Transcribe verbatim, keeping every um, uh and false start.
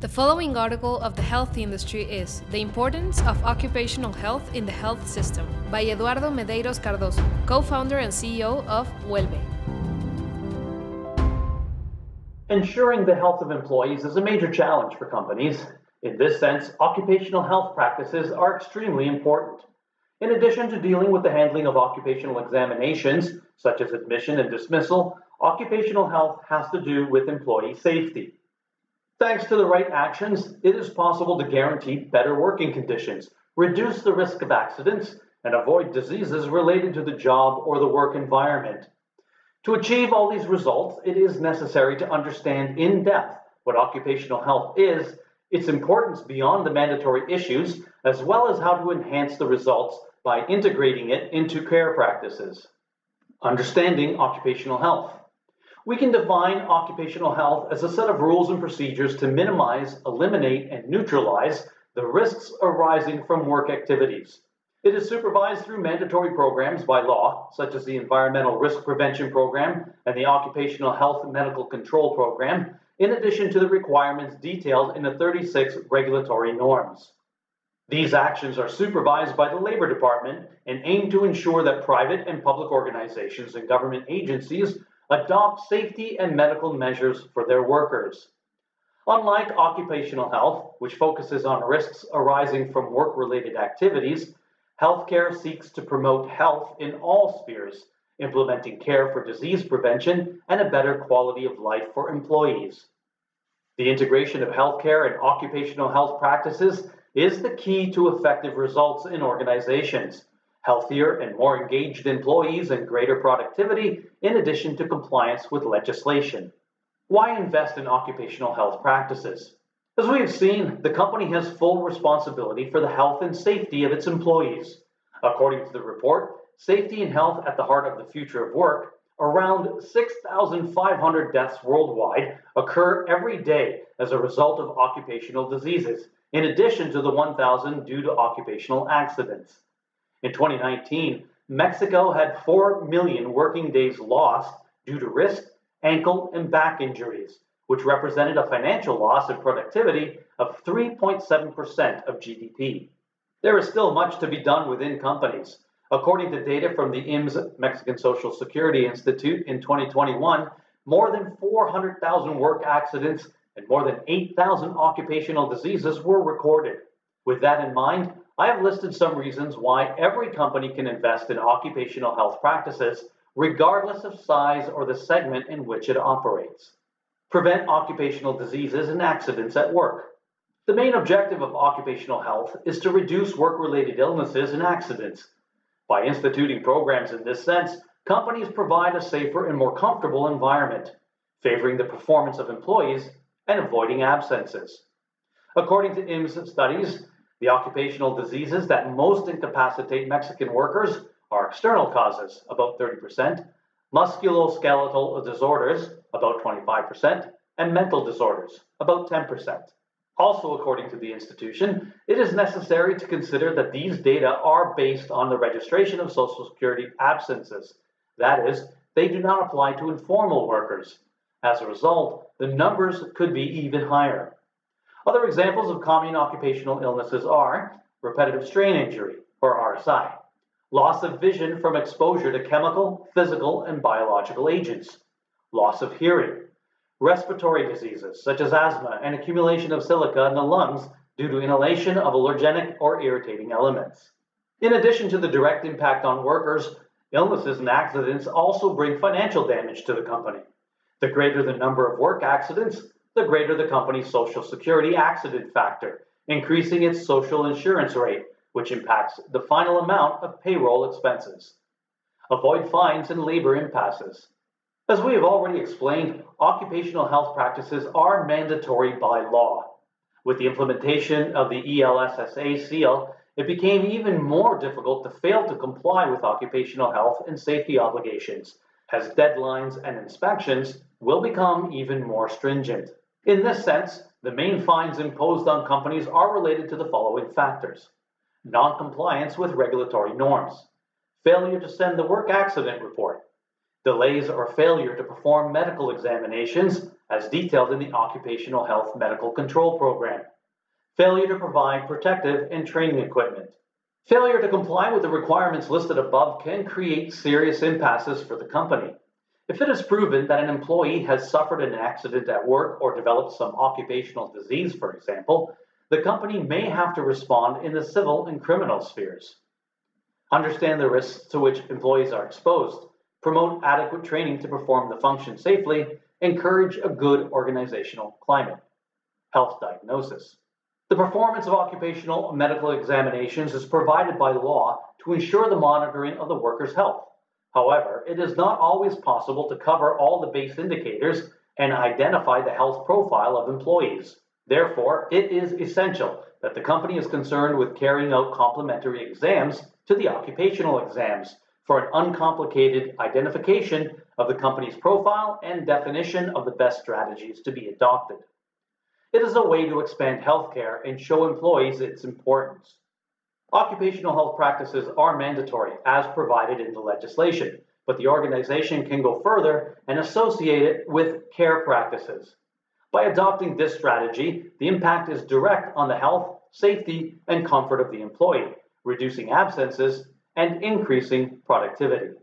The following article of The Health Industry is The Importance of Occupational Health in the Health System by Eduardo Medeiros Cardoso, co-founder and C E O of Welbe. Ensuring the health of employees is a major challenge for companies. In this sense, occupational health practices are extremely important. In addition to dealing with the handling of occupational examinations, such as admission and dismissal, occupational health has to do with employee safety. Thanks to the right actions, it is possible to guarantee better working conditions, reduce the risk of accidents, and avoid diseases related to the job or the work environment. To achieve all these results, it is necessary to understand in depth what occupational health is, its importance beyond the mandatory issues, as well as how to enhance the results by integrating it into care practices. Understanding occupational health. We can define occupational health as a set of rules and procedures to minimize, eliminate, and neutralize the risks arising from work activities. It is supervised through mandatory programs by law, such as the Environmental Risk Prevention Program and the Occupational Health and Medical Control Program, in addition to the requirements detailed in the thirty-six regulatory norms. These actions are supervised by the Labor Department and aim to ensure that private and public organizations and government agencies adopt safety and medical measures for their workers. Unlike occupational health, which focuses on risks arising from work-related activities, healthcare seeks to promote health in all spheres, implementing care for disease prevention and a better quality of life for employees. The integration of healthcare and occupational health practices is the key to effective results in organizations. Healthier and more engaged employees and greater productivity, in addition to compliance with legislation. Why invest in occupational health practices? As we have seen, the company has full responsibility for the health and safety of its employees. According to the report, Safety and Health at the Heart of the Future of Work, around six thousand five hundred deaths worldwide occur every day as a result of occupational diseases, in addition to the one thousand due to occupational accidents. In twenty nineteen, Mexico had four million working days lost due to wrist, ankle, and back injuries, which represented a financial loss in productivity of three point seven percent of G D P. There is still much to be done within companies. According to data from the I M S S, Mexican Social Security Institute, in twenty twenty-one, more than four hundred thousand work accidents and more than eight thousand occupational diseases were recorded. With that in mind, I have listed some reasons why every company can invest in occupational health practices, regardless of size or the segment in which it operates. Prevent occupational diseases and accidents at work. The main objective of occupational health is to reduce work-related illnesses and accidents. By instituting programs in this sense, companies provide a safer and more comfortable environment, favoring the performance of employees and avoiding absences. According to I M S S studies, the occupational diseases that most incapacitate Mexican workers are external causes, about thirty percent, musculoskeletal disorders, about twenty-five percent, and mental disorders, about ten percent. Also, according to the institution, it is necessary to consider that these data are based on the registration of Social Security absences. That is, they do not apply to informal workers. As a result, the numbers could be even higher. Other examples of common occupational illnesses are repetitive strain injury, or R S I, loss of vision from exposure to chemical, physical, and biological agents, loss of hearing, respiratory diseases such as asthma and accumulation of silica in the lungs due to inhalation of allergenic or irritating elements. In addition to the direct impact on workers, illnesses and accidents also bring financial damage to the company. The greater the number of work accidents, the greater the company's Social Security accident factor, increasing its social insurance rate, which impacts the final amount of payroll expenses. Avoid fines and labor impasses. As we have already explained, occupational health practices are mandatory by law. With the implementation of the E L S S A seal, it became even more difficult to fail to comply with occupational health and safety obligations, as deadlines and inspections will become even more stringent. In this sense, the main fines imposed on companies are related to the following factors: noncompliance with regulatory norms, failure to send the work accident report, delays or failure to perform medical examinations as detailed in the Occupational Health Medical Control Program, failure to provide protective and training equipment. Failure to comply with the requirements listed above can create serious impasses for the company. If it is proven that an employee has suffered an accident at work or developed some occupational disease, for example, the company may have to respond in the civil and criminal spheres. Understand the risks to which employees are exposed, promote adequate training to perform the function safely, encourage a good organizational climate. Health diagnosis. The performance of occupational medical examinations is provided by law to ensure the monitoring of the worker's health. However, it is not always possible to cover all the base indicators and identify the health profile of employees. Therefore, it is essential that the company is concerned with carrying out complementary exams to the occupational exams for an uncomplicated identification of the company's profile and definition of the best strategies to be adopted. It is a way to expand healthcare and show employees its importance. Occupational health practices are mandatory as provided in the legislation, but the organization can go further and associate it with care practices. By adopting this strategy, the impact is direct on the health, safety, and comfort of the employee, reducing absences and increasing productivity.